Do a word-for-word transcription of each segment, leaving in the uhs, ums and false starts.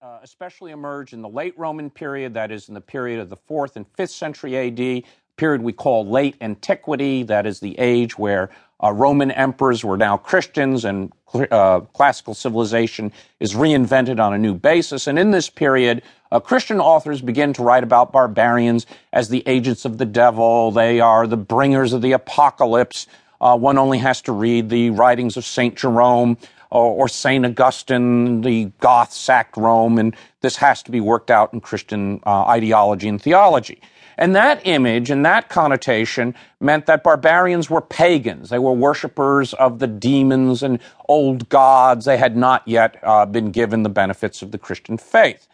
uh, especially emerge in the late Roman period, that is in the period of the fourth and fifth century A D, period we call late antiquity, that is the age where uh, Roman emperors were now Christians and uh, classical civilization is reinvented on a new basis. And in this period, uh, Christian authors begin to write about barbarians as the agents of the devil. They are the bringers of the apocalypse. Uh, one only has to read the writings of Saint Jerome or, or Saint Augustine. The Goths sacked Rome, and this has to be worked out in Christian uh, ideology and theology. And that image and that connotation meant that barbarians were pagans. They were worshipers of the demons and old gods. They had not yet uh, been given the benefits of the Christian faith.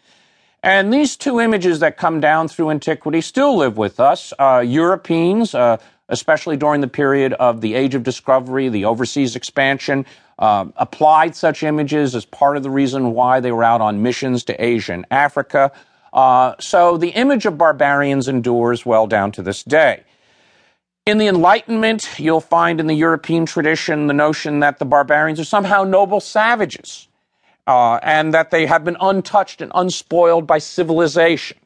And these two images that come down through antiquity still live with us. Uh, Europeans, uh, especially during the period of the Age of Discovery, the overseas expansion, uh, applied such images as part of the reason why they were out on missions to Asia and Africa. Uh, so the image of barbarians endures well down to this day. In the Enlightenment, you'll find in the European tradition the notion that the barbarians are somehow noble savages, uh, and that they have been untouched and unspoiled by civilization.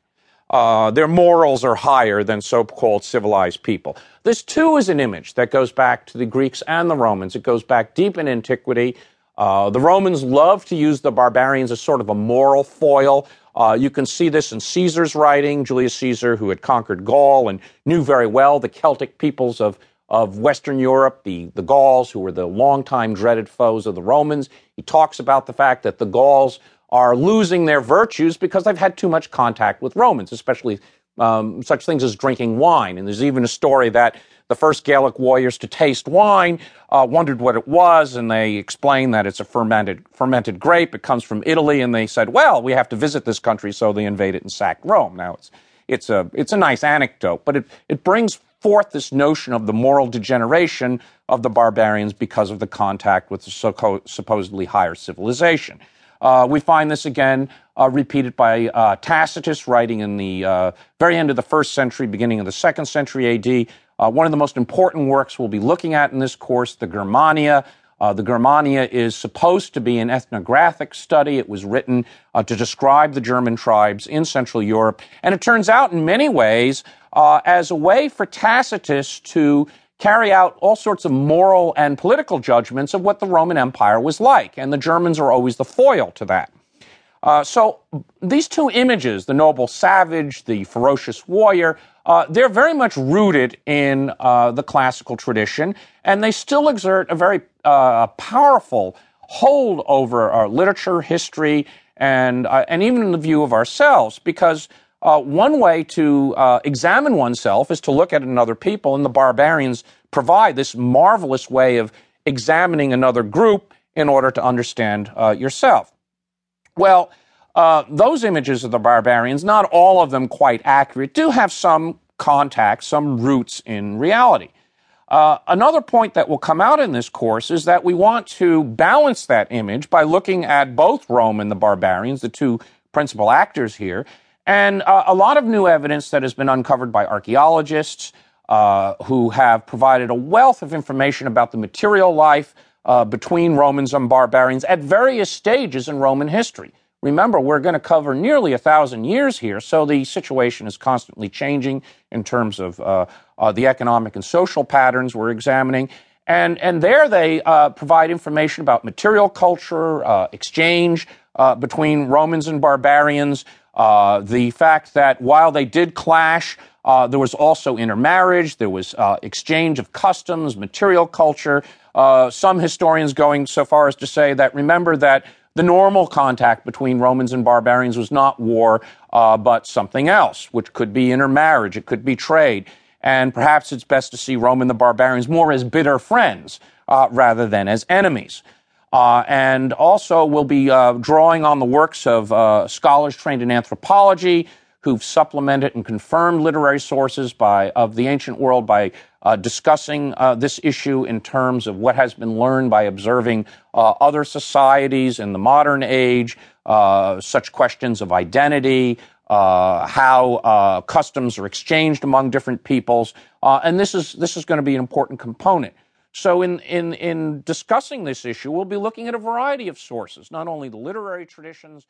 Uh, their morals are higher than so-called civilized people. This, too, is an image that goes back to the Greeks and the Romans. It goes back deep in antiquity. Uh, the Romans loved to use the barbarians as sort of a moral foil. Uh, you can see this in Caesar's writing, Julius Caesar, who had conquered Gaul and knew very well the Celtic peoples of, of Western Europe, the, the Gauls, who were the longtime dreaded foes of the Romans. He talks about the fact that the Gauls are losing their virtues because they've had too much contact with Romans, especially um, such things as drinking wine. And there's even a story that the first Gaelic warriors to taste wine uh, wondered what it was, and they explained that it's a fermented fermented grape. It comes from Italy, and they said, well, we have to visit this country, so they invaded and sacked Rome. Now, it's it's a it's a nice anecdote, but it, it brings forth this notion of the moral degeneration of the barbarians because of the contact with the so- supposedly higher civilization. Uh, we find this again uh, repeated by uh, Tacitus, writing in the uh, very end of the first century, beginning of the second century A D. Uh, one of the most important works we'll be looking at in this course, the Germania. Uh, the Germania is supposed to be an ethnographic study. It was written uh, to describe the German tribes in Central Europe. And it turns out in many ways uh, as a way for Tacitus to carry out all sorts of moral and political judgments of what the Roman Empire was like, and the Germans are always the foil to that. Uh, so these two images, the noble savage, the ferocious warrior, uh, they're very much rooted in uh, the classical tradition, and they still exert a very uh, powerful hold over our literature, history, and, uh, and even the view of ourselves, because Uh, one way to uh, examine oneself is to look at another people, and the barbarians provide this marvelous way of examining another group in order to understand uh, yourself. Well, uh, those images of the barbarians, not all of them quite accurate, do have some contact, some roots in reality. Uh, another point that will come out in this course is that we want to balance that image by looking at both Rome and the barbarians, the two principal actors here. And uh, a lot of new evidence that has been uncovered by archaeologists uh, who have provided a wealth of information about the material life uh, between Romans and barbarians at various stages in Roman history. Remember, we're going to cover nearly a thousand years here, so the situation is constantly changing in terms of uh, uh, the economic and social patterns we're examining. And, and there they uh, provide information about material culture, uh, exchange uh, between Romans and barbarians, Uh, the fact that while they did clash, uh, there was also intermarriage, there was uh, exchange of customs, material culture. Uh, some historians going so far as to say that, remember that the normal contact between Romans and barbarians was not war, uh, but something else, which could be intermarriage, it could be trade. And perhaps it's best to see Rome and the barbarians more as bitter friends uh, rather than as enemies. Uh, and also we'll be uh, drawing on the works of uh, scholars trained in anthropology who've supplemented and confirmed literary sources by of the ancient world by uh, discussing uh, this issue in terms of what has been learned by observing uh, other societies in the modern age, uh, such questions of identity, uh, how uh, customs are exchanged among different peoples, uh, and this is this is going to be an important component. So in, in in discussing this issue, we'll be looking at a variety of sources, not only the literary traditions,